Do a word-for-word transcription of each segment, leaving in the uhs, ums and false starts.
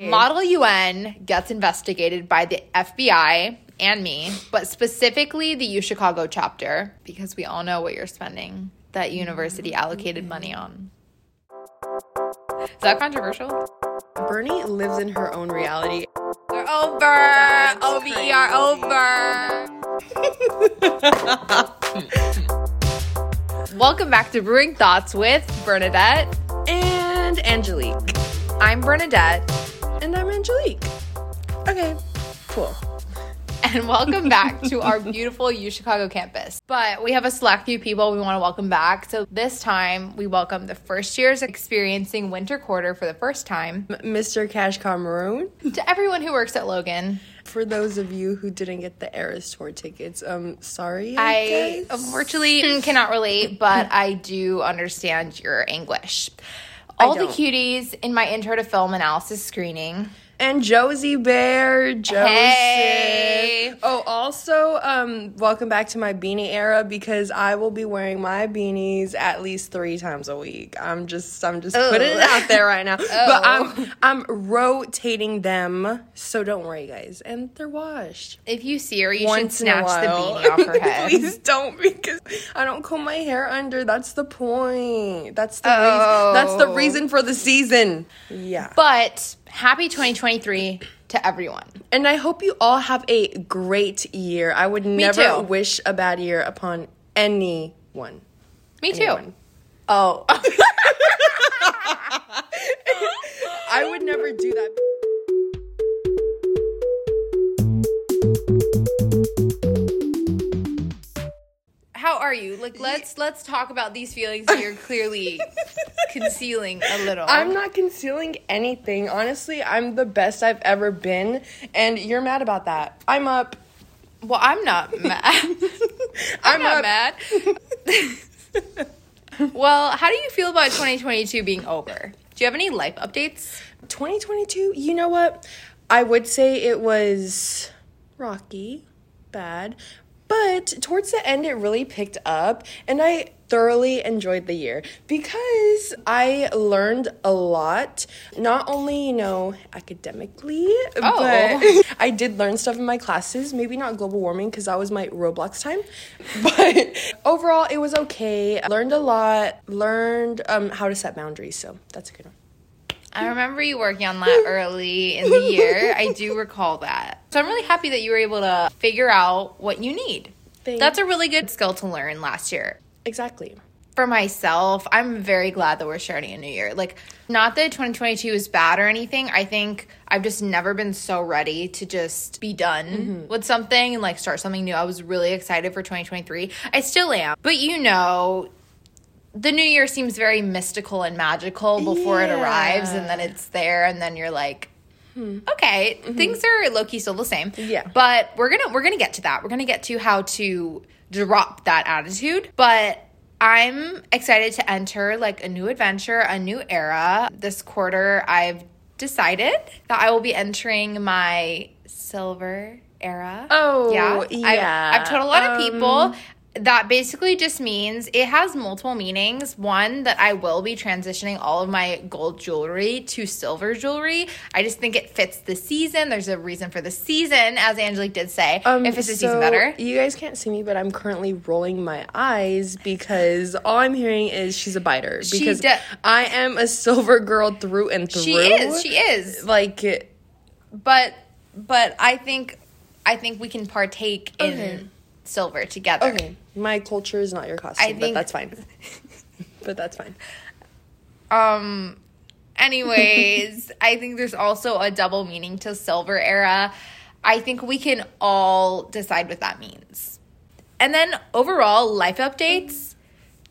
Model U N gets investigated by the F B I and me, but specifically the UChicago chapter, because we all know what you're spending that university allocated money on. Is that controversial? Bernie lives in her own reality. We're over. O B E R, over. Welcome back to Brewing Thoughts with Bernadette and Angelique. I'm Bernadette. And I'm Angelique. Okay, cool. And welcome back to our beautiful UChicago campus. But we have a select few people we want to welcome back. So this time, we welcome the first years experiencing winter quarter for the first time. Mister Cash Cameroon. To everyone who works at Logan. For those of you who didn't get the Eras Tour tickets, um, sorry, I, I guess. Unfortunately cannot relate, but I do understand your anguish. All the cuties in my intro to film analysis screening. And Josie Bear, Joseph. Hey. Oh, also, um, welcome back to my beanie era, because I will be wearing my beanies at least three times a week. I'm just, I'm just Ugh. putting it out there right now. Oh. But I'm, I'm rotating them, so don't worry, guys. And they're washed. If you see her, you Once should snatch the beanie off her head. Please don't, because I don't comb my hair under. That's the point. That's the oh. reason. That's the reason for the season. Yeah. But happy twenty twenty-three to everyone. And I hope you all have a great year. I would Me never too. wish a bad year upon anyone. Me anyone. too. Oh. I would never do that. How are you? Like, let's let's talk about these feelings that you're clearly concealing a little. I'm not concealing anything. Honestly, I'm the best I've ever been, and you're mad about that. I'm up. Well, I'm not mad. I'm, I'm not up. mad. Well, how do you feel about twenty twenty-two being over? Do you have any life updates? twenty twenty-two, you know what? I would say it was rocky, bad. But towards the end, it really picked up, and I thoroughly enjoyed the year because I learned a lot. Not only, you know, academically, oh. but I did learn stuff in my classes. Maybe not global warming, because that was my Roblox time. But overall, it was okay. I learned a lot. Learned um, how to set boundaries, so that's a good one. I remember you working on that early in the year. I do recall that. So I'm really happy that you were able to figure out what you need. Thanks. That's a really good skill to learn last year. Exactly. For myself, I'm very glad that we're starting a new year. Like, not that twenty twenty-two is bad or anything. I think I've just never been so ready to just be done mm-hmm. with something and, like, start something new. I was really excited for twenty twenty-three. I still am. But, you know, the new year seems very mystical and magical before yeah. it arrives, and then it's there, and then you're like, hmm. okay, mm-hmm. things are low-key still the same. Yeah. But we're gonna we're gonna get to that. We're gonna get to how to drop that attitude. But I'm excited to enter, like, a new adventure, a new era. This quarter, I've decided that I will be entering my silver era. Oh, yeah. yeah. I've, I've told a lot um, of people. That basically just means it has multiple meanings. One, that I will be transitioning all of my gold jewelry to silver jewelry. I just think it fits the season. There's a reason for the season, as Angelique did say. Um, if it's a so season better. You guys can't see me, but I'm currently rolling my eyes because all I'm hearing is she's a biter. Because de- I am a silver girl through and through. She is. She is. Like, it- but but I think I think we can partake okay. in silver together. Okay, my culture is not your costume, I think, but that's fine. But that's fine. Um. Anyways, I think there's also a double meaning to silver era. I think we can all decide what that means. And then overall, life updates.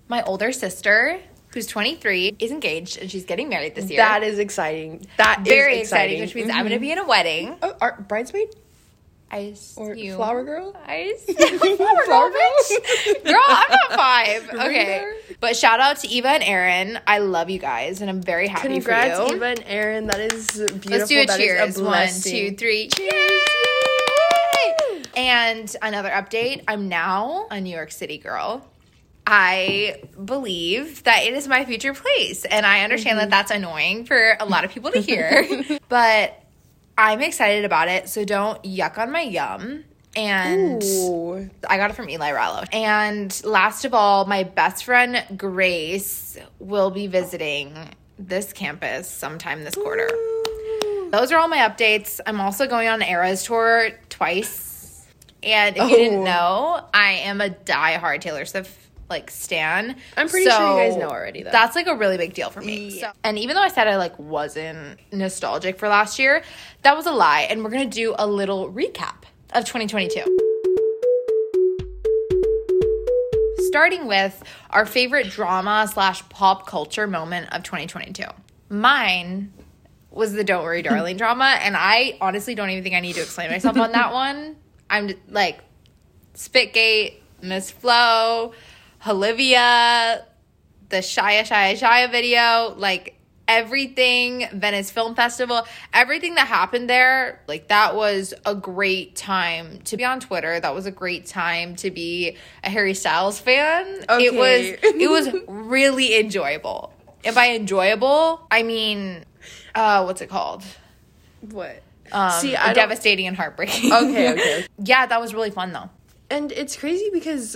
My older sister, who's twenty-three, is engaged, and she's getting married this year. That is exciting. That Very is exciting. Very exciting, which means mm-hmm. I'm going to be in a wedding. Oh, our bridesmaid? I or you. Flower girl? I flower, flower girl, bitch. Girl, I'm not five. Okay. But shout out to Eva and Aaron. I love you guys, and I'm very happy Congrats, for you. Congrats, Eva and Aaron. That is beautiful. Let's do a that cheers. A One, two, three. Cheers. Yay! And another update. I'm now a New York City girl. I believe that it is my future place. And I understand mm-hmm. that that's annoying for a lot of people to hear. But I'm excited about it, so don't yuck on my yum. And Ooh. I got it from Eli Rallo. And last of all, my best friend Grace will be visiting this campus sometime this quarter. Ooh. Those are all my updates. I'm also going on an Eras tour twice. And if oh. you didn't know, I am a diehard Taylor Swift like stan. I'm pretty so sure you guys know already though. That's like a really big deal for me. Yeah. So, and even though I said I like wasn't nostalgic for last year, that was a lie. And we're gonna do a little recap of twenty twenty-two. Starting with our favorite drama slash pop culture moment of twenty twenty-two. Mine was the Don't Worry Darling drama, and I honestly don't even think I need to explain myself on that one. I'm like Spitgate, Miss Flo, Olivia, the Shia Shia Shia video, like everything, Venice Film Festival, everything that happened there, like that was a great time to be on Twitter. That was a great time to be a Harry Styles fan. Okay. It was it was really enjoyable. And by enjoyable, I mean, uh, what's it called? What? Um, See, I devastating and heartbreaking. Okay, okay. Yeah, that was really fun though. And it's crazy because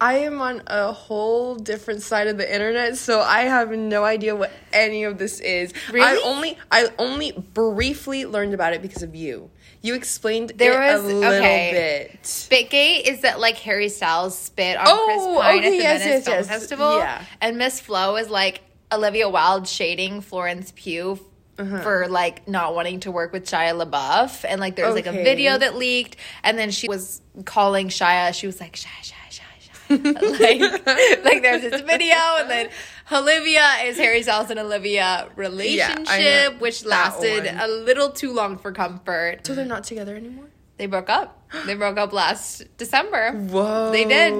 I am on a whole different side of the internet, so I have no idea what any of this is. Really? I only I only briefly learned about it because of you. You explained there it was, a little okay. bit. Spitgate is that like Harry Styles spit on oh, Chris Pine okay, at the yes, Venice yes, Film yes. Festival. Yeah. And Miss Flo is like Olivia Wilde shading Florence Pugh uh-huh. for like not wanting to work with Shia LaBeouf. And like there was okay. like a video that leaked, and then she was calling Shia. She was like, Shia, Shia, Shia. like, like there's this video, and then Olivia is Harry Styles and Olivia relationship, yeah, which lasted one. a little too long for comfort. So they're not together anymore? They broke up. They broke up last December. Whoa. They did.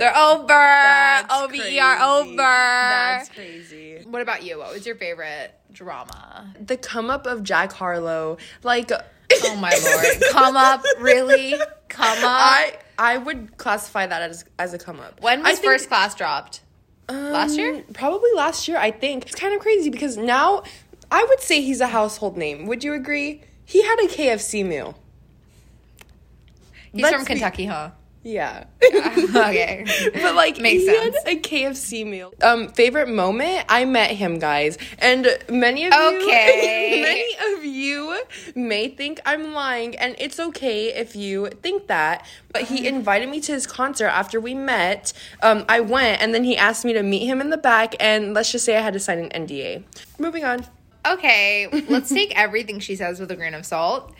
They're over. That's O B E R, crazy. Over. That's crazy. What about you? What was your favorite drama? The come up of Jack Harlow. Like, oh my lord. Come up? Really? Come up? I- I would classify that as as a come up. When was I think, First Class dropped? Um, last year? Probably last year, I think. It's kind of crazy because now I would say he's a household name. Would you agree? He had a K F C meal. He's Let's from Kentucky, be- huh? Yeah. Okay. But like Makes he sense. had a K F C meal. Um, favorite moment? I met him, guys. And many of okay. you many of you may think I'm lying, and it's okay if you think that. But he invited me to his concert after we met. Um, I went, and then he asked me to meet him in the back, and let's just say I had to sign an N D A. Moving on. Okay, let's take everything she says with a grain of salt.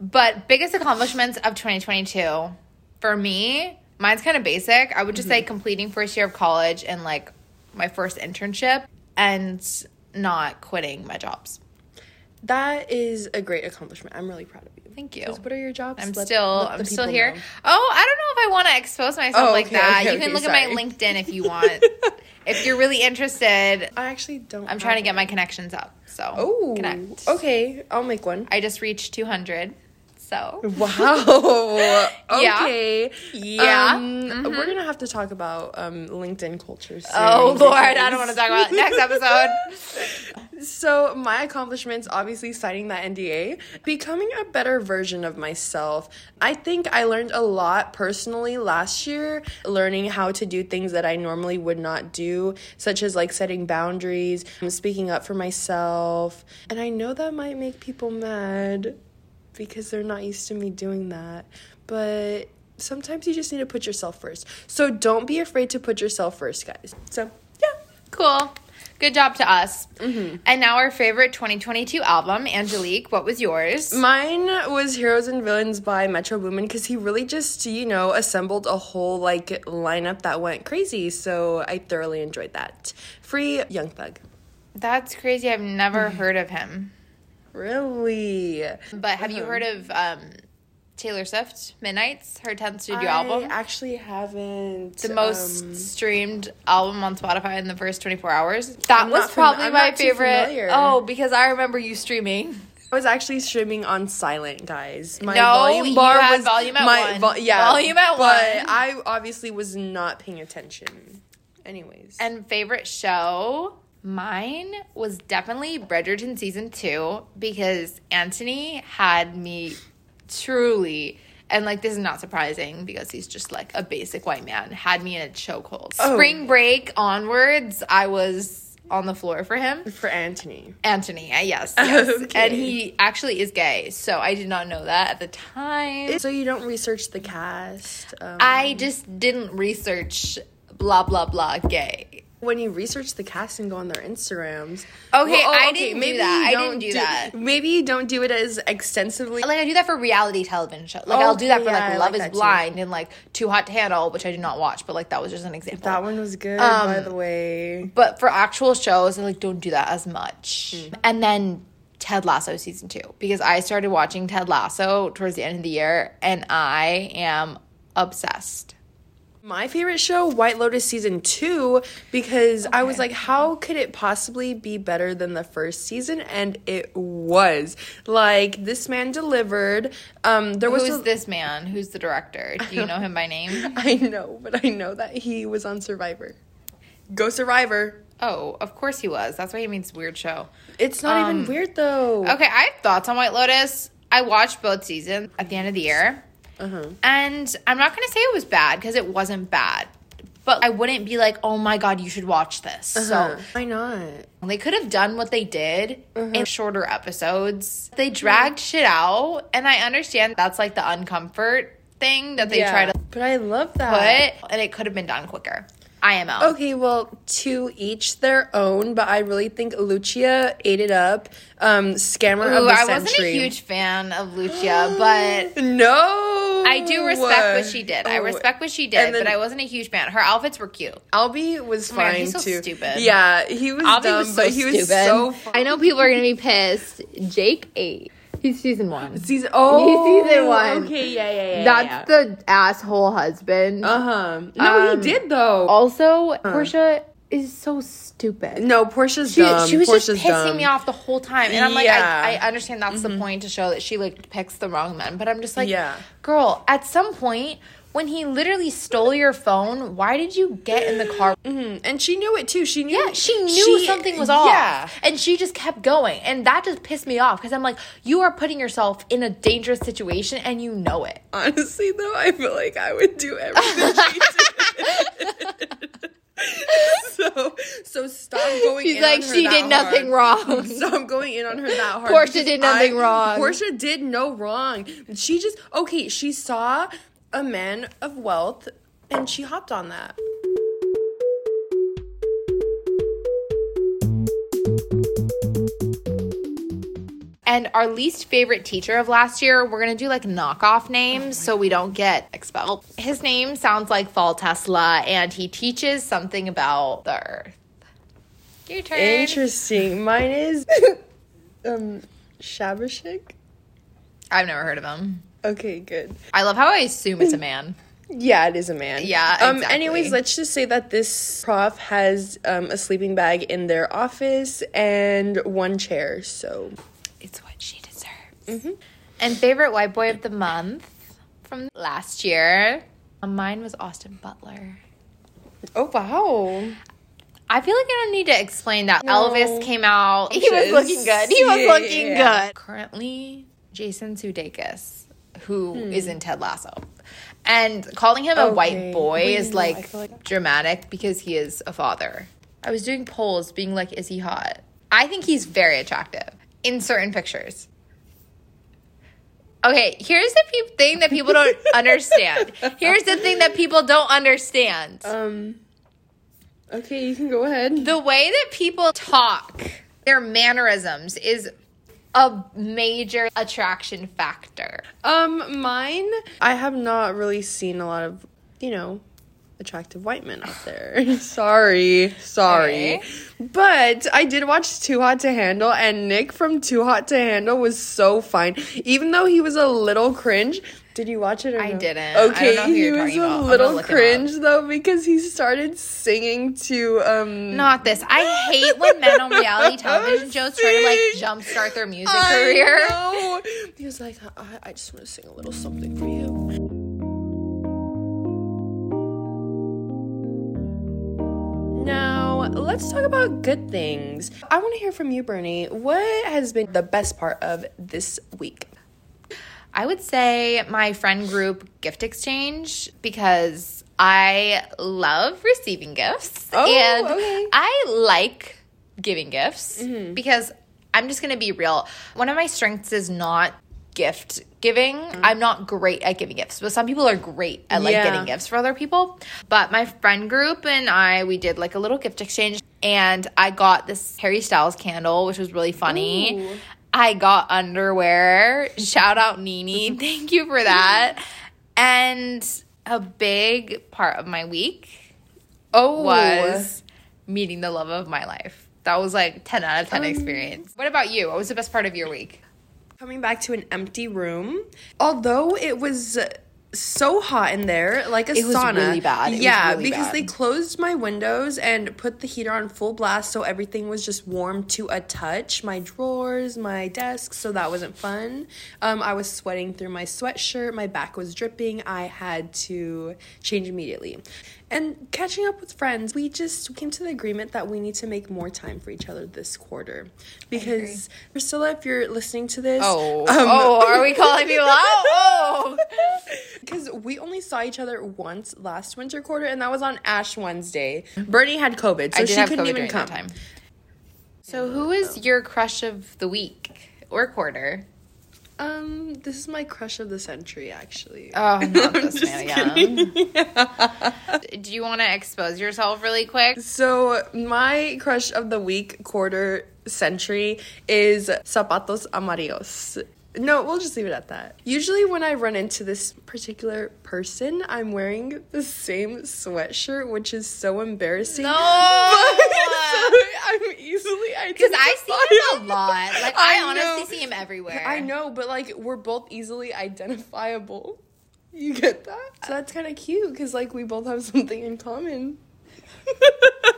But biggest accomplishments of twenty twenty-two. For me, mine's kind of basic. I would just mm-hmm. say completing first year of college and, like, my first internship and not quitting my jobs. That is a great accomplishment. I'm really proud of you. Thank you. What are your jobs? I'm let, still let I'm still here. Know. Oh, I don't know if I want to expose myself oh, like okay, that. Okay, you can okay, look sorry. at my LinkedIn if you want. If you're really interested. I actually don't. I'm trying to get my connections up. So, oh, connect. Okay, I'll make one. I just reached two hundred. So. Wow. Okay. Yeah. Um, mm-hmm. We're going to have to talk about um, LinkedIn culture soon. Oh, Lord. I don't want to talk about it. Next episode. So my accomplishments, obviously signing that N D A, becoming a better version of myself. I think I learned a lot personally last year, learning how to do things that I normally would not do, such as like setting boundaries, speaking up for myself. And I know that might make people mad, because they're not used to me doing that. But sometimes you just need to put yourself first. So don't be afraid to put yourself first, guys. So, yeah. Cool. Good job to us. Mm-hmm. And now our favorite twenty twenty-two album, Angelique, what was yours? Mine was Heroes and Villains by Metro Boomin, because he really just, you know, assembled a whole, like, lineup that went crazy. So I thoroughly enjoyed that. Free Young Thug. That's crazy. I've never mm-hmm. heard of him. Really? But have uh-huh. you heard of um, Taylor Swift, Midnight's, her tenth studio I album? I actually haven't. The most um, streamed album on Spotify in the first twenty-four hours. That I'm was probably fam- my favorite. Oh, because I remember you streaming. I was actually streaming on silent, guys. My no, volume bar you had was volume at my, one. Vo- yeah, volume at but one. But I obviously was not paying attention. Anyways. And favorite show? Mine was definitely Bridgerton season two, because Anthony had me truly, and like this is not surprising because he's just like a basic white man, had me in a chokehold. Oh. Spring break onwards, I was on the floor for him. For Anthony. Anthony, yes. yes. Okay. And he actually is gay, so I did not know that at the time. So you don't research the cast? Um... I just didn't research blah, blah, blah gay. When you research the cast and go on their Instagrams. Okay, well, oh, I okay, didn't maybe do that. I didn't do, do that. Maybe you don't do it as extensively. Like, I do that for reality television shows. Like, oh, I'll do that for, yeah, like, I Love like is Blind too. And, like, Too Hot to Handle, which I did not watch. But, like, that was just an example. That one was good, um, by the way. But for actual shows, I, like, don't do that as much. Mm. And then Ted Lasso season two. Because I started watching Ted Lasso towards the end of the year. And I am obsessed. My favorite show, White Lotus season two, because okay. I was like, how could it possibly be better than the first season? And it was. Like, this man delivered. Um, there was Who's a- this man? Who's the director? Do you know him by name? I know, but I know that he was on Survivor. Go Survivor. Oh, of course he was. That's why he means weird show. It's not um, even weird, though. Okay, I have thoughts on White Lotus. I watched both seasons at the end of the year. Uh-huh. And I'm not going to say it was bad because it wasn't bad. But I wouldn't be like, oh my God, you should watch this. Uh-huh. So why not? They could have done what they did uh-huh. in shorter episodes. They dragged yeah. shit out. And I understand that's like the uncomfort thing that they yeah. try to But I love that. Put, and it could have been done quicker. I M O. Okay, well, to each their own, but I really think Lucia ate it up. Um, scammer Ooh, of the I century. I wasn't a huge fan of Lucia, but... No! I do respect what she did. Oh. I respect what she did, then, but I wasn't a huge fan. Her outfits were cute. Albie was oh fine, God, he's so too. stupid. Yeah, he was Albie dumb, was so but he was stupid. so fun. I know people are going to be pissed. Jake ate. He's season one. Season oh, he's season one. Okay, yeah, yeah, yeah. That's yeah. the asshole husband. Uh huh. No, um, he did though. Also, uh-huh. Portia is so stupid. No, Portia's she, dumb. She was Portia's just pissing dumb. me off the whole time, and I'm like, yeah. I, I understand that's mm-hmm. the point to show that she like picks the wrong men, but I'm just like, yeah. girl, at some point. When he literally stole your phone, why did you get in the car? Mm-hmm. And she knew it, too. She knew. Yeah, she knew she, something was off. Yeah. And she just kept going. And that just pissed me off because I'm like, you are putting yourself in a dangerous situation and you know it. Honestly, though, I feel like I would do everything she did. So, so stop going She's in like, on her She's like, she did nothing hard. wrong. Stop going in on her that hard. Portia did nothing I, wrong. Portia did no wrong. She just, okay, she saw... a man of wealth, and she hopped on that. And our least favorite teacher of last year, we're going to do, like, knockoff names so we don't get expelled. His name sounds like Fall Tesla, and he teaches something about the earth. Your turn. Interesting. Mine is um, Shabashik. I've never heard of him. Okay, good. I love how I assume it's a man. Yeah, it is a man. Yeah, exactly. Um, anyways, let's just say that this prof has um, a sleeping bag in their office and one chair, so... It's what she deserves. Mm-hmm. And favorite white boy of the month from last year. Mine was Austin Butler. Oh, wow. I feel like I don't need to explain that. No. Elvis came out. He was looking good. He was looking yeah. good. Currently, Jason Sudeikis. Who hmm. is in Ted Lasso. And calling him okay. a white boy Wait, is, like, like, dramatic because he is a father. I was doing polls being like, is he hot? I think he's very attractive in certain pictures. Okay, here's the pe- thing that people don't understand. Here's the thing that people don't understand. Um. Okay, you can go ahead. The way that people talk, their mannerisms is... a major attraction factor. Um, mine, I have not really seen a lot of, you know, attractive white men out there. sorry, sorry. Okay. But I did watch Too Hot to Handle, and Nick from Too Hot to Handle was so fine. Even though he was a little cringe. Did you watch it or I no? didn't. Okay, I don't know who he you're was talking a about. little cringe, though, because he started singing to... um. Not this. I hate when men on reality television shows try to, like, jumpstart their music I career. Know. He was like, I, I just want to sing a little something for you. Now, let's talk about good things. I want to hear from you, Bernie. What has been the best part of this week? I would say my friend group gift exchange, because I love receiving gifts. Oh, and okay. I like giving gifts mm-hmm. because I'm just going to be real. One of my strengths is not gift giving. Mm-hmm. I'm not great at giving gifts, but some people are great at like yeah. getting gifts for other people. But my friend group and I, we did like a little gift exchange, and I got this Harry Styles candle, which was really funny. Ooh. I got underwear. Shout out Nini. Thank you for that. And a big part of my week oh. was meeting the love of my life. That was like ten out of ten um, experience. What about you? What was the best part of your week? Coming back to an empty room. Although it was so hot in there, like a sauna. It was sauna. really bad. It yeah, was really because bad. They closed my windows and put the heater on full blast, so everything was just warm to a touch. My drawers, my desk, so that wasn't fun. Um, I was sweating through my sweatshirt. My back was dripping. I had to change immediately. And catching up with friends, we just came to the agreement that we need to make more time for each other this quarter. Because, Priscilla, if you're listening to this... Oh, um, oh are we calling people out? Oh! Because we only saw each other once last winter quarter, and that was on Ash Wednesday. Bernie had COVID, so she couldn't COVID even come. Time. So who is your crush of the week or quarter? Um, this is my crush of the century, actually. Oh, not this man, yeah. Do you want to expose yourself really quick? So, my crush of the week, quarter, century is Zapatos Amarillos. No, we'll just leave it at that. Usually when I run into this particular person, I'm wearing the same sweatshirt, which is so embarrassing. No! But, so I'm easily identified. Because I see him a lot. Like, I, I honestly know. see him everywhere. I know, but, like, we're both easily identifiable. You get that? So that's kind of cute, because, like, we both have something in common.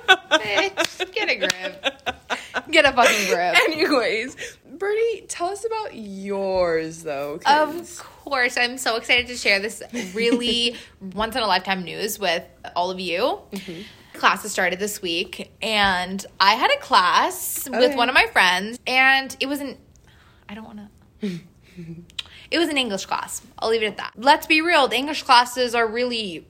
Bitch, get a grip. Get a fucking grip. Anyways, Bernie, tell us about yours, though. Of course. I'm so excited to share this really once-in-a-lifetime news with all of you. Mm-hmm. Classes started this week, and I had a class okay. with one of my friends, and it was an... I don't want to... It was an English class. I'll leave it at that. Let's be real. The English classes are really...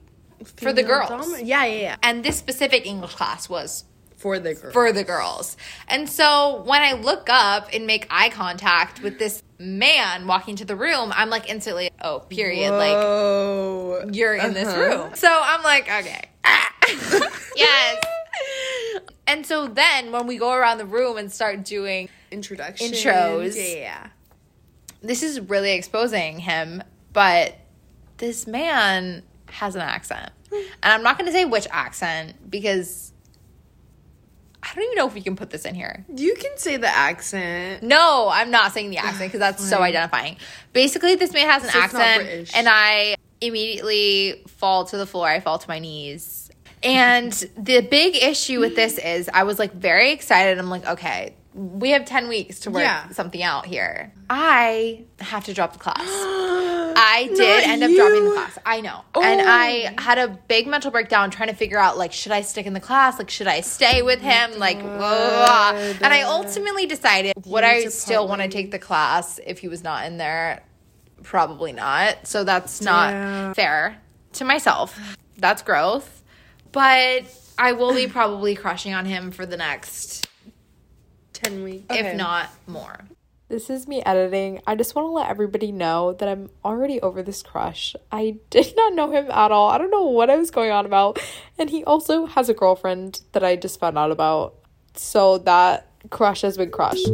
For the girls. Dominant. Yeah, yeah, yeah. And this specific English class was... For the girls. For the girls. And so when I look up and make eye contact with this man walking to the room, I'm like instantly, oh, period. Whoa. Like, you're uh-huh. in this room. So I'm like, okay. Ah. Yes. And so then when we go around the room and start doing... Introduction. Intros. Yeah, yeah. This is really exposing him, but this man... has an accent. And I'm not going to say which accent because I don't even know if we can put this in here. You can say the accent. No, I'm not saying the accent because that's so identifying. Basically, this man has an so accent and I immediately fall to the floor. I fall to my knees. And the big issue with this is I was like very excited. I'm like, okay, we have ten weeks to work yeah. something out here. I have to drop the class. I did Not end up you. dropping the class. I know. Oh. And I had a big mental breakdown trying to figure out, like, should I stick in the class? Like, should I stay with him? God. Like, blah. And I ultimately decided, you would I still want to take the class if he was not in there? Probably not. So that's not yeah. fair to myself. That's growth. But I will be probably crushing on him for the next ten weeks. Okay. If not more. This is me editing. I just want to let everybody know that I'm already over this crush. I did not know him at all. I don't know what I was going on about. And he also has a girlfriend that I just found out about. So that crush has been crushed.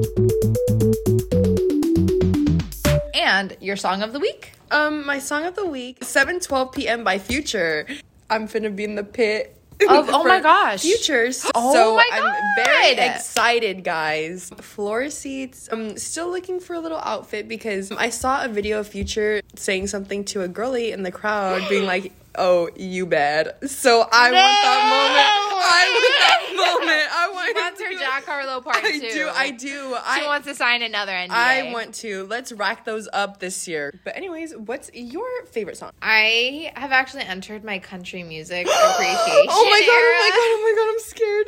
And your song of the week? Um, my song of the week, seven twelve p.m. by Future. I'm finna be in the pit. Of, oh my gosh. Future. So oh my God. I'm very excited, guys. Floor seats. I'm still looking for a little outfit because I saw a video of Future saying something to a girly in the crowd being like, oh, you bad. So I no! want that moment. I want that moment. I want She wants her Jack Harlow part I two. I do. I do. She I, wants to sign another N D A. I want to. Let's rack those up this year. But anyways, what's your favorite song? I have actually entered my country music appreciation Oh my God, era. Oh my God, oh my God, I'm scared.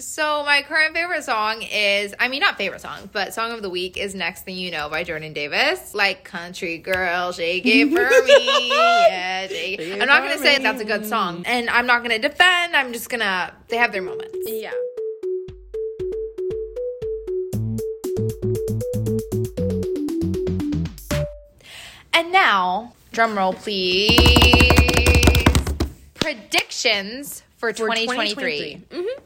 So my current favorite song is, I mean, not favorite song, but song of the week is Next Thing You Know by Jordan Davis. Like, country girl, shake it for me. Yeah, shake it. I'm not going to say that's a good song. And I'm not going to defend. I'm just going to... They have their moments. Yeah. And now, drum roll, please. Predictions for, for twenty twenty-three. Mm-hmm.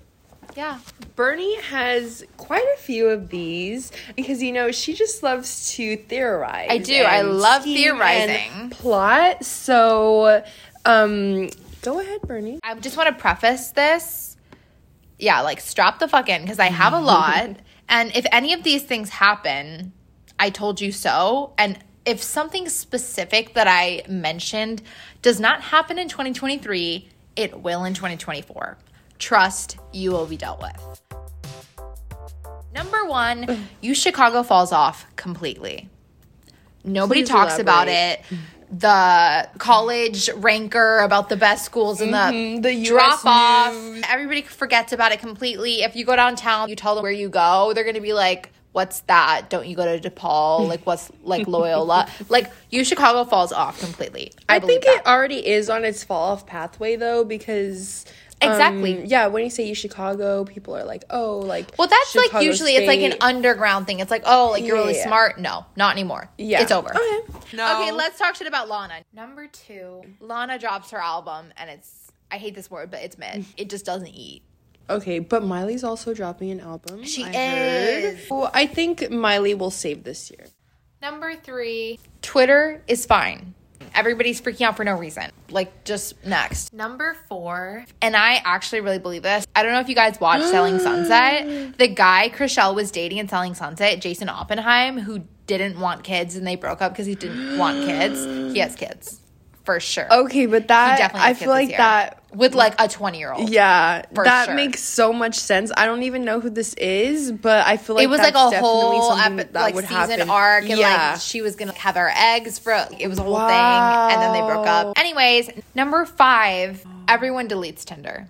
Yeah. Bernie has quite a few of these because, you know, she just loves to theorize. I do. I love theorizing. And plot. So, um... go ahead, Bernie. I just want to preface this. Yeah, like, strap the fuck in, because I have a lot. And if any of these things happen, I told you so. And if something specific that I mentioned does not happen in twenty twenty-three, it will in twenty twenty-four. Trust, you will be dealt with. Number one, you Chicago falls off completely. Nobody Please talks elaborate. about it. The college ranker about the best schools in the, mm-hmm, the drop off. Everybody forgets about it completely. If you go downtown, you tell them where you go, they're going to be like, what's that? Don't you go to DePaul? Like, what's like Loyola? Like, you Chicago falls off completely. I, I think that. It already is on its fall off pathway, though, because. Exactly. Um, yeah, when you say Chicago, people are like, oh, like, well, that's Chicago like usually State. It's like an underground thing. It's like, oh, like you're yeah, really yeah. smart. No, not anymore. Yeah. It's over. Okay. No. Okay, let's talk shit about Lana. Number two, Lana drops her album and it's, I hate this word, but it's mid. It just doesn't eat. Okay, but Miley's also dropping an album. She I is. Heard. Well, I think Miley will save this year. Number three, Twitter is fine. Everybody's freaking out for no reason. Like, just next. Number four, and I actually really believe this. I don't know if you guys watched Selling Sunset. The guy Chrishell was dating in Selling Sunset, Jason Oppenheim, who didn't want kids, and they broke up because he didn't want kids. He has kids. For sure. Okay, but that, I feel like that. With like a twenty-year-old. Yeah. That sure. makes so much sense. I don't even know who this is, but I feel like it was that's like a whole epi- that like would season happen. arc. And yeah. like she was going to have her eggs for, it was a whole wow. thing. And then they broke up. Anyways, number five, everyone deletes Tinder.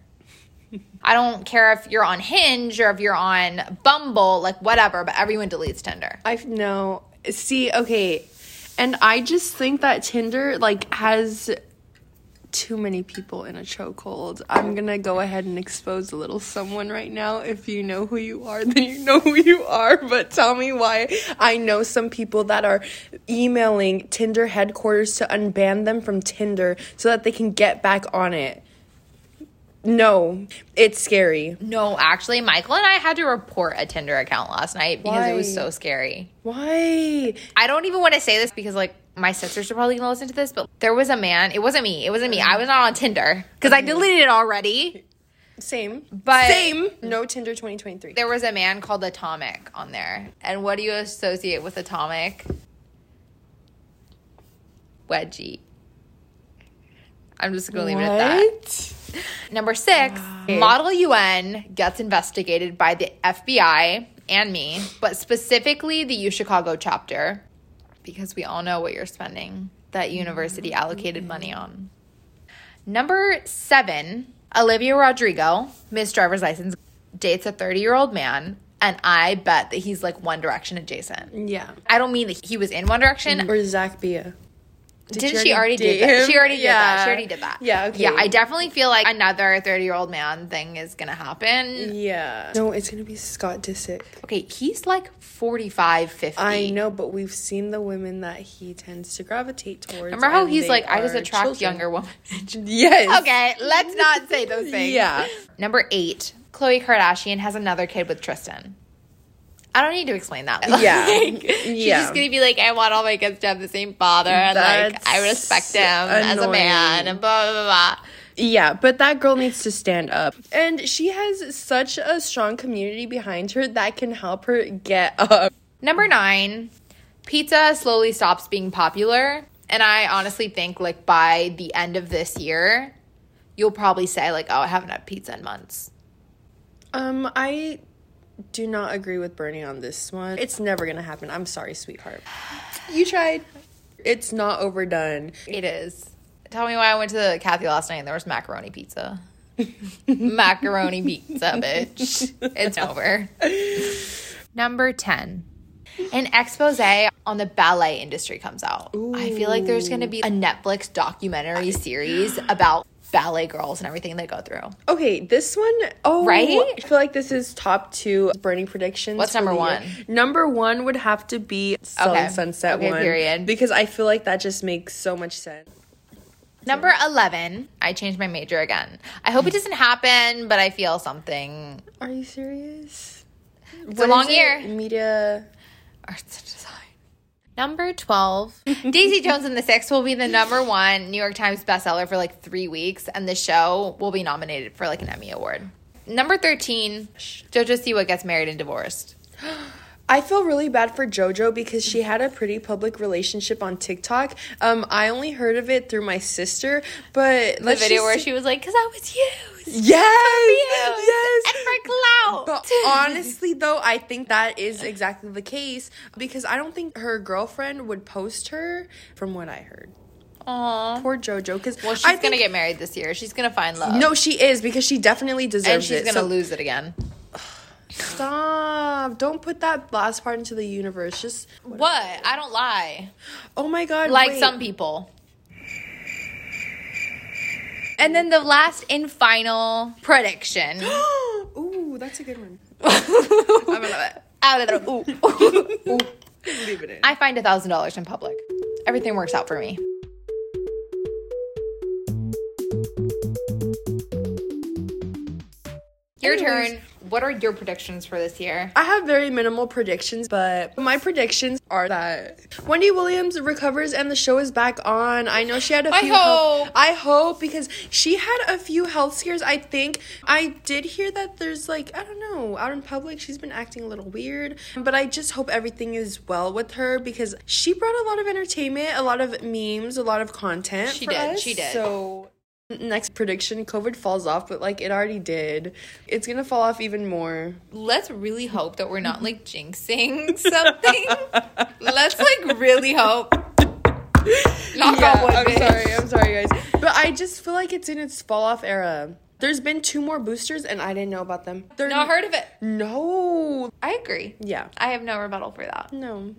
I don't care if you're on Hinge or if you're on Bumble, like whatever, but everyone deletes Tinder. I know. See, okay. And I just think that Tinder, like, has too many people in a chokehold. I'm going to go ahead and expose a little someone right now. If you know who you are, then you know who you are. But tell me why. I know some people that are emailing Tinder headquarters to unban them from Tinder so that they can get back on it. No, it's scary. No, actually, Michael and I had to report a Tinder account last night because Why? it was so scary. Why? I don't even want to say this because, like, my sisters are probably going to listen to this, but there was a man. It wasn't me. It wasn't me. I was not on Tinder because I deleted it already. Same. But Same. No Tinder twenty twenty-three. There was a man called Atomic on there. And what do you associate with Atomic? Wedgie. I'm just going to leave it at that. Number six, wow. Model U N gets investigated by the F B I and me, but specifically the UChicago chapter, because we all know what you're spending that university allocated money on. Number seven, Olivia Rodrigo, Miss Driver's License, dates a thirty-year-old man, and I bet that he's like One Direction adjacent. Yeah. I don't mean that he was in One Direction. Or Zach Bia. Did Didn't she already, she already do that? She already did yeah. that. She already did that. Yeah, okay. Yeah, I definitely feel like another thirty-year-old man thing is going to happen. Yeah. No, it's going to be Scott Disick. Okay, he's like forty-five, fifty. I know, but we've seen the women that he tends to gravitate towards. Remember how he's like, I just attract children. younger women. Yes. Okay, let's not say those things. Yeah. Number eight, Khloe Kardashian has another kid with Tristan. I don't need to explain that. Like, yeah. She's yeah. just going to be like, I want all my kids to have the same father. And, That's like, I respect him annoying. as a man. And blah, blah, blah. Yeah, but that girl needs to stand up. And she has such a strong community behind her that can help her get up. Number nine, pizza slowly stops being popular. And I honestly think, like, by the end of this year, you'll probably say, like, oh, I haven't had pizza in months. Um, I do not agree with Bernie on this one. It's never going to happen. I'm sorry, sweetheart. You tried. It's not overdone. It is. Tell me why I went to Kathy last night and there was macaroni pizza. Macaroni pizza, bitch. It's over. Number ten. An expose on the ballet industry comes out. Ooh. I feel like there's going to be a Netflix documentary series about ballet girls and everything they go through. Okay, this one, oh, right? I feel like this is top two burning predictions. What's number one? Year. Number one would have to be Selling okay. Sunset okay, one. Period. Because I feel like that just makes so much sense. Number eleven, I changed my major again. I hope it doesn't happen, but I feel something. Are you serious? It's what a long year. Media... Arts and design. Number twelve, Daisy Jones and the Six will be the number one New York Times bestseller for like three weeks, and the show will be nominated for like an Emmy Award. Number thirteen, JoJo Siwa gets married and divorced. I feel really bad for JoJo because she had a pretty public relationship on TikTok. Um, I only heard of it through my sister, but the video where she was like, "Cause I was used, yes, yes, and for clout." But honestly, though, I think that is exactly the case because I don't think her girlfriend would post her, from what I heard. Aww. Poor JoJo. Because well, she's I think, gonna get married this year. She's gonna find love. No, she is because she definitely deserves it. And she's it, gonna so. lose it again. Stop. Don't put that last part into the universe. Just whatever. What? I don't lie. Oh my god. Like wait. Some people. And then the last and final prediction. Ooh, that's a good one. I love it. Out of the ooh. Ooh. Leave it in. I find one thousand dollars in public. Everything works out for me. Your turn. What are your predictions for this year? I have very minimal predictions, but my predictions are that Wendy Williams recovers and the show is back on. I know she had a few. I hope. Health, I hope because she had a few health scares, I think. I did hear that there's like, I don't know, out in public, she's been acting a little weird. But I just hope everything is well with her because she brought a lot of entertainment, a lot of memes, a lot of content. She for did. Us, she did. So... Next prediction, COVID falls off, but like it already did. It's gonna fall off even more. Let's really hope that we're not like jinxing something. Let's like really hope. Knock yeah, on wood, I'm bitch. sorry, I'm sorry, guys. But I just feel like it's in its fall off era. There's been two more boosters and I didn't know about them. They're not heard of it. No. I agree. Yeah. I have no rebuttal for that. No.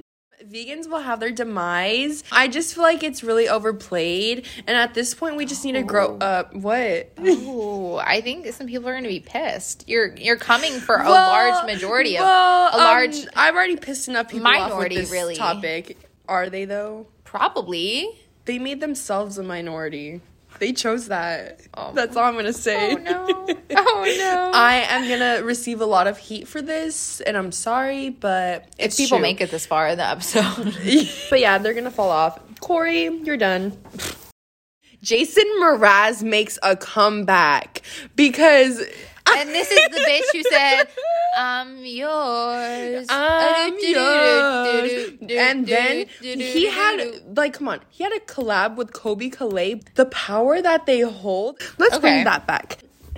Vegans will have their demise. I just feel like it's really overplayed. And at this point, we just need to grow up. What? Oh, I think some people are going to be pissed. You're you're coming for well, a large majority of well, a large. Um, I've already pissed enough people minority, off with this really. topic. Are they though? Probably. They made themselves a minority. They chose that. Oh. That's all I'm going to say. Oh, no. Oh, no. I am going to receive a lot of heat for this, and I'm sorry, but it's If people true. make it this far in the episode. But, yeah, they're going to fall off. Corey, you're done. Jason Mraz makes a comeback because... And this is the bitch who said, I'm yours. I'm yours. And then he had, like, come on. He had a collab with Kobe Calais. The power that they hold. Let's okay. bring that back.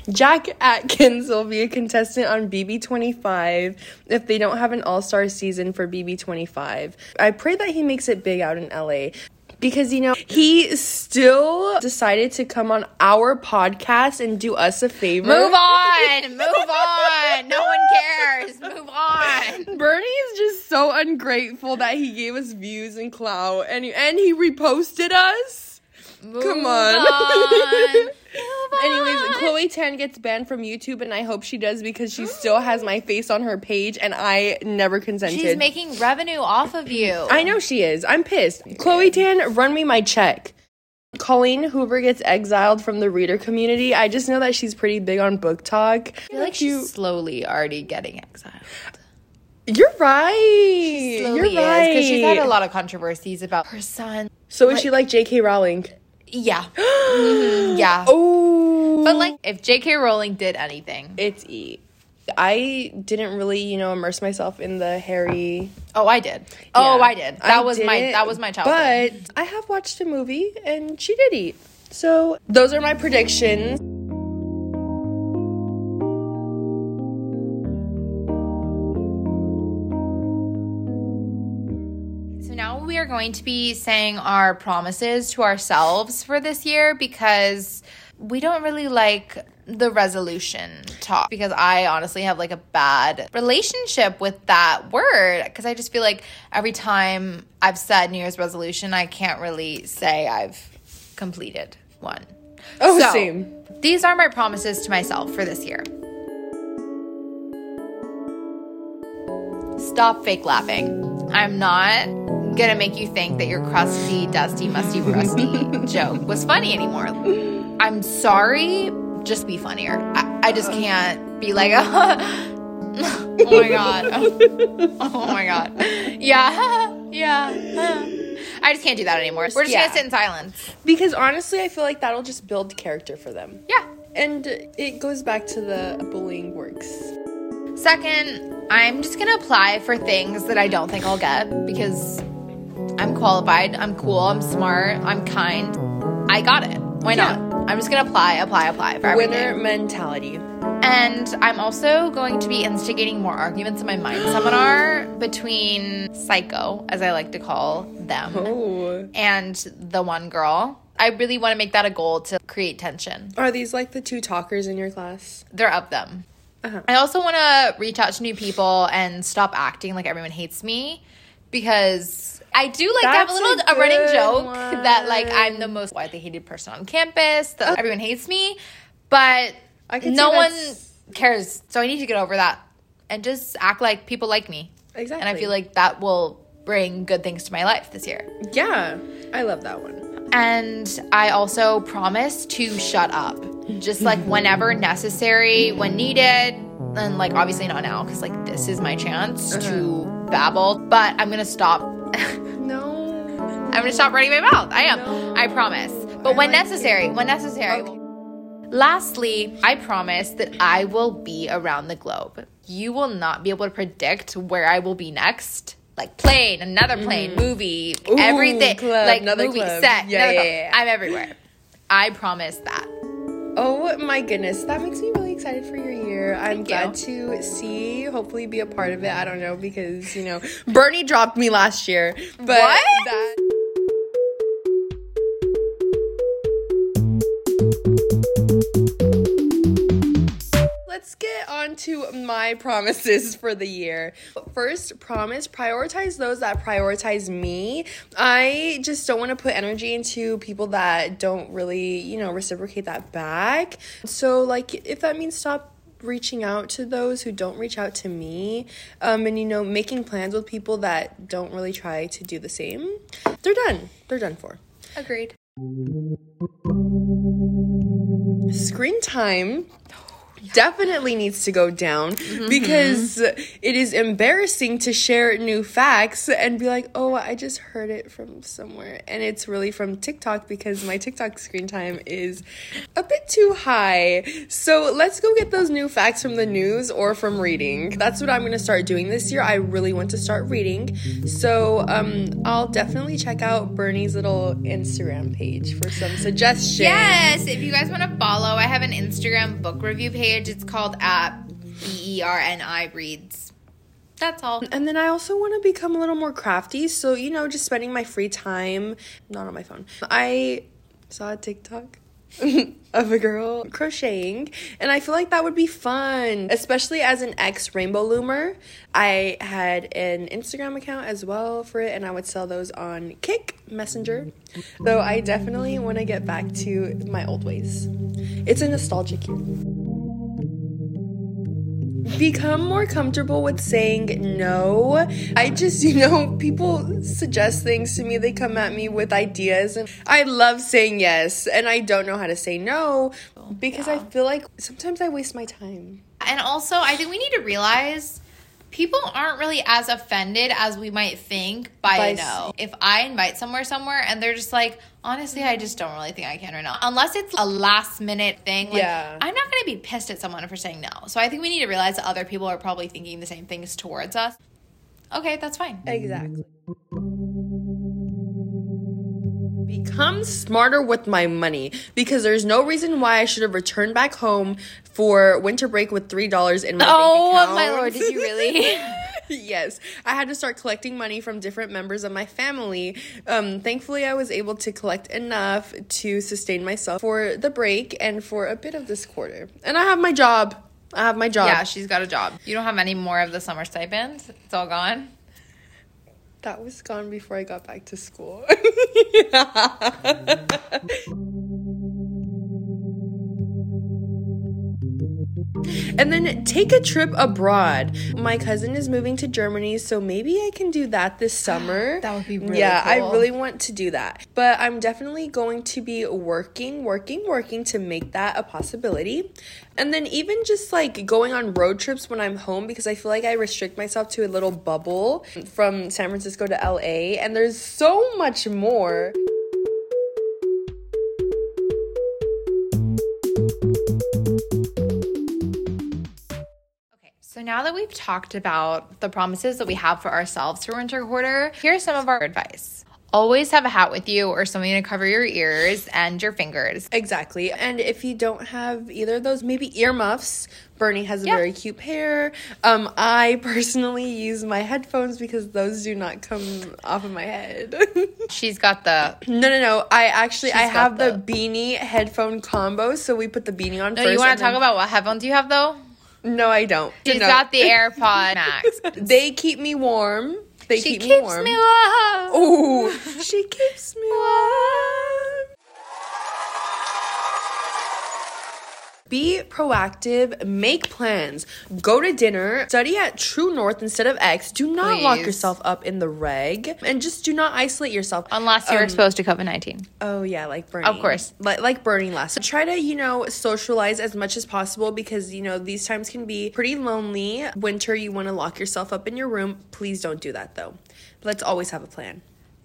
Jack Atkins will be a contestant on B B twenty-five if they don't have an all-star season for B B twenty-five. I pray that he makes it big out in L A. Because, you know, he still decided to come on our podcast and do us a favor. Move on. Move on. No one cares. Move on. Bernie is just so ungrateful that he gave us views and clout. And he, and he reposted us. Move come on. on. Anyways, Chloe Tan gets banned from YouTube, and I hope she does because she still has my face on her page, and I never consented. She's making revenue off of you. I know she is. I'm pissed. Chloe Tan, run me my check. Colleen Hoover gets exiled from the reader community. I just know that she's pretty big on book talk. I feel like she's slowly already getting exiled. You're right. She slowly You're right. Because she's had a lot of controversies about her son. So is like, she like J K Rowling? Yeah. Mm-hmm. Yeah. Oh. But, like, if J K. Rowling did anything. It's E. I didn't really, you know, immerse myself in the Harry. Oh, I did. Yeah. Oh, I did. That I was my that was my childhood. But I have watched a movie, and she did eat. So those are my predictions. We are going to be saying our promises to ourselves for this year, because we don't really like the resolution talk, because I honestly have like a bad relationship with that word, because I just feel like every time I've said New Year's resolution, I can't really say I've completed one. Oh, so, same. These are my promises to myself for this year. Stop fake laughing. I'm not gonna make you think that your crusty, dusty, musty, rusty joke was funny anymore. I'm sorry, just be funnier. I, I just can't be like, oh, oh my god, oh, oh my god, yeah, yeah. I just can't do that anymore. We're just yeah. gonna sit in silence, because honestly, I feel like that'll just build character for them. Yeah, and it goes back to the bullying works. Second, I'm just gonna apply for things that I don't think I'll get, because I'm qualified, I'm cool, I'm smart, I'm kind. I got it. Why yeah. not? I'm just going to apply, apply, apply for everything. Winner mentality. And I'm also going to be instigating more arguments in my mind seminar between Psycho, as I like to call them, oh. and the one girl. I really want to make that a goal to create tension. Are these like the two talkers in your class? They're up them. Uh-huh. I also want to reach out to new people and stop acting like everyone hates me, because I do like That's to have a little a, a running joke one. that like I'm the most widely hated person on campus. That okay. everyone hates me, but I can no one cares. So I need to get over that and just act like people like me. Exactly. And I feel like that will bring good things to my life this year. Yeah, I love that one. And I also promise to shut up, just like whenever necessary, when needed, and like obviously not now, because like this is my chance uh-huh. to babble. But I'm gonna stop. No. I'm gonna stop running my mouth. I am. No. I promise. But I when, like necessary, when necessary, when okay. necessary. Lastly, I promise that I will be around the globe. You will not be able to predict where I will be next. Like plane, another plane, mm. movie, Ooh, everything. Club, like movie, club. set. Yeah, yeah, yeah, yeah. I'm everywhere. I promise that. Oh my goodness. That makes me really excited for your year. I'm Thank glad you. to see, hopefully be a part of it. I don't know, because, you know, Bernie dropped me last year. But what? That- Let's get on to my promises for the year. First, promise, prioritize those that prioritize me. I just don't want to put energy into people that don't really, you know, reciprocate that back. So, like, if that means stop reaching out to those who don't reach out to me, um, and, you know, making plans with people that don't really try to do the same, they're done. They're done for. Agreed. Screen time definitely needs to go down, mm-hmm. because it is embarrassing to share new facts and be like, oh, I just heard it from somewhere, and it's really from TikTok, because my TikTok screen time is a bit too high. So let's go get those new facts from the news or from reading. That's what I'm going to start doing this year. I really want to start reading. So um I'll definitely check out Bernie's little Instagram page for some suggestions. Yes, if you guys want to follow, I have an Instagram book review page. It's called at B E R N I Reads. That's all. And then I also want to become a little more crafty. So, you know, just spending my free time, not on my phone. I saw a TikTok of a girl crocheting, and I feel like that would be fun, especially as an ex-rainbow loomer. I had an Instagram account as well for it, and I would sell those on Kik Messenger. So I definitely want to get back to my old ways. It's a nostalgic year. Become more comfortable with saying no. I just, you know, people suggest things to me. They come at me with ideas, and I love saying yes, and I don't know how to say no, because yeah. I feel like sometimes I waste my time. And also, I think we need to realize people aren't really as offended as we might think by, by no. If I invite somewhere somewhere and they're just like, honestly, I just don't really think I can right now. Unless it's a last minute thing. Like, yeah. I'm not going to be pissed at someone for saying no. So I think we need to realize that other people are probably thinking the same things towards us. Okay, that's fine. Exactly. Become smarter with my money, because there's no reason why I should have returned back home for winter break with three dollars in my oh, bank account. Oh, my Lord, did you really? Yes. I had to start collecting money from different members of my family. Um, thankfully, I was able to collect enough to sustain myself for the break and for a bit of this quarter. And I have my job. I have my job. Yeah, she's got a job. You don't have any more of the summer stipends? It's all gone? That was gone before I got back to school. Yeah. And then take a trip abroad. My cousin is moving to Germany, so maybe I can do that this summer. That would be really yeah, cool. Yeah, I really want to do that. But I'm definitely going to be working, working, working to make that a possibility. And then even just like going on road trips when I'm home, because I feel like I restrict myself to a little bubble from San Francisco to L A, and there's so much more. So now that we've talked about the promises that we have for ourselves for winter quarter, here's some of our advice. Always have a hat with you or something to cover your ears and your fingers. Exactly. And if you don't have either of those, maybe earmuffs. Bernie has a yeah. very cute pair. Um, I personally use my headphones because those do not come off of my head. She's got the... No, no, no. I actually, I have the... the beanie headphone combo, so we put the beanie on no, first. No, you want to talk then... about what headphones you have, though? No, I don't. She's no. got the AirPod Max. They keep me warm. They she keep me warm. She keeps me warm. Ooh, she keeps me warm. Be proactive. Make plans. Go to dinner. Study at True North instead of X. Do not Please. lock yourself up in the reg. And just do not isolate yourself. Unless you're um, exposed to COVID nineteen. Oh, yeah, like Bernie. Of course. Like, like Bernie last time. So try to, you know, socialize as much as possible because, you know, these times can be pretty lonely. Winter, you want to lock yourself up in your room. Please don't do that, though. Let's always have a plan.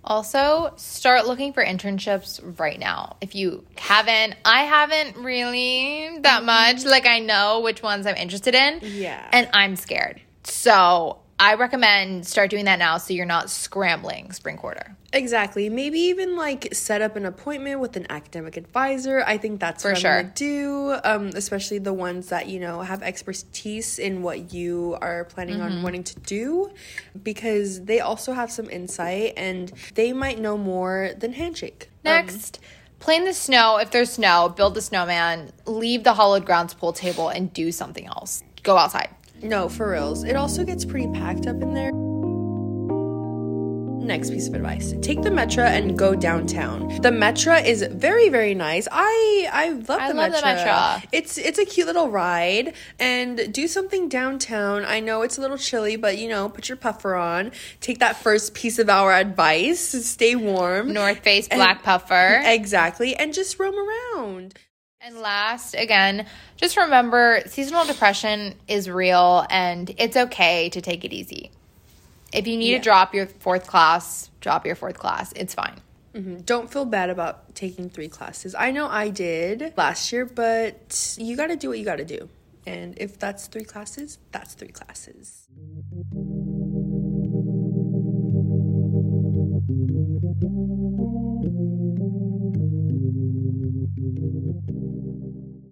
Also, start looking for internships right now. If you haven't, I haven't really that much. Like, I know which ones I'm interested in. Yeah. And I'm scared. So I recommend start doing that now so you're not scrambling spring quarter. Exactly. Maybe even, like, set up an appointment with an academic advisor. I think that's for what I'm sure. going to do, um, especially the ones that, you know, have expertise in what you are planning mm-hmm. on wanting to do, because they also have some insight and they might know more than handshake. Next, um, play in the snow. If there's snow, build the snowman, leave the hollowed grounds pool table and do something else. Go outside. No, for reals. It also gets pretty packed up in there. Next piece of advice. Take the Metra and go downtown. The Metra is very, very nice. I I love the I love Metra. The Metra. It's it's a cute little ride. And do something downtown. I know it's a little chilly, but, you know, put your puffer on. Take that first piece of our advice. Stay warm. North Face and, black puffer. Exactly. And just roam around. And last, again, just remember seasonal depression is real and it's okay to take it easy. If you need yeah. to drop your fourth class, drop your fourth class. It's fine. Mm-hmm. Don't feel bad about taking three classes. I know I did last year, but you got to do what you got to do. And if that's three classes, that's three classes.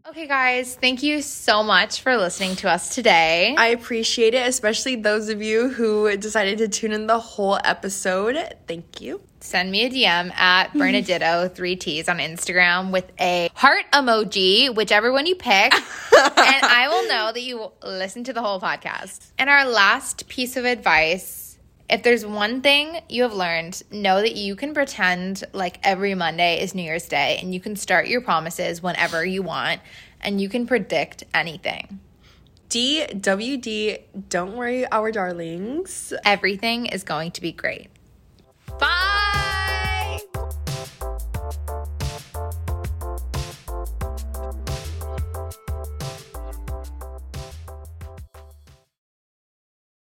Okay, guys, thank you so much for listening to us today. I appreciate it, especially those of you who decided to tune in the whole episode. Thank you. Send me a D M at Bernaditto three T's on Instagram with a heart emoji, whichever one you pick, and I will know that you listened to the whole podcast. And our last piece of advice, if there's one thing you have learned, know that you can pretend like every Monday is New Year's Day and you can start your promises whenever you want. And you can predict anything. D W D, don't worry, our darlings. Everything is going to be great. Bye!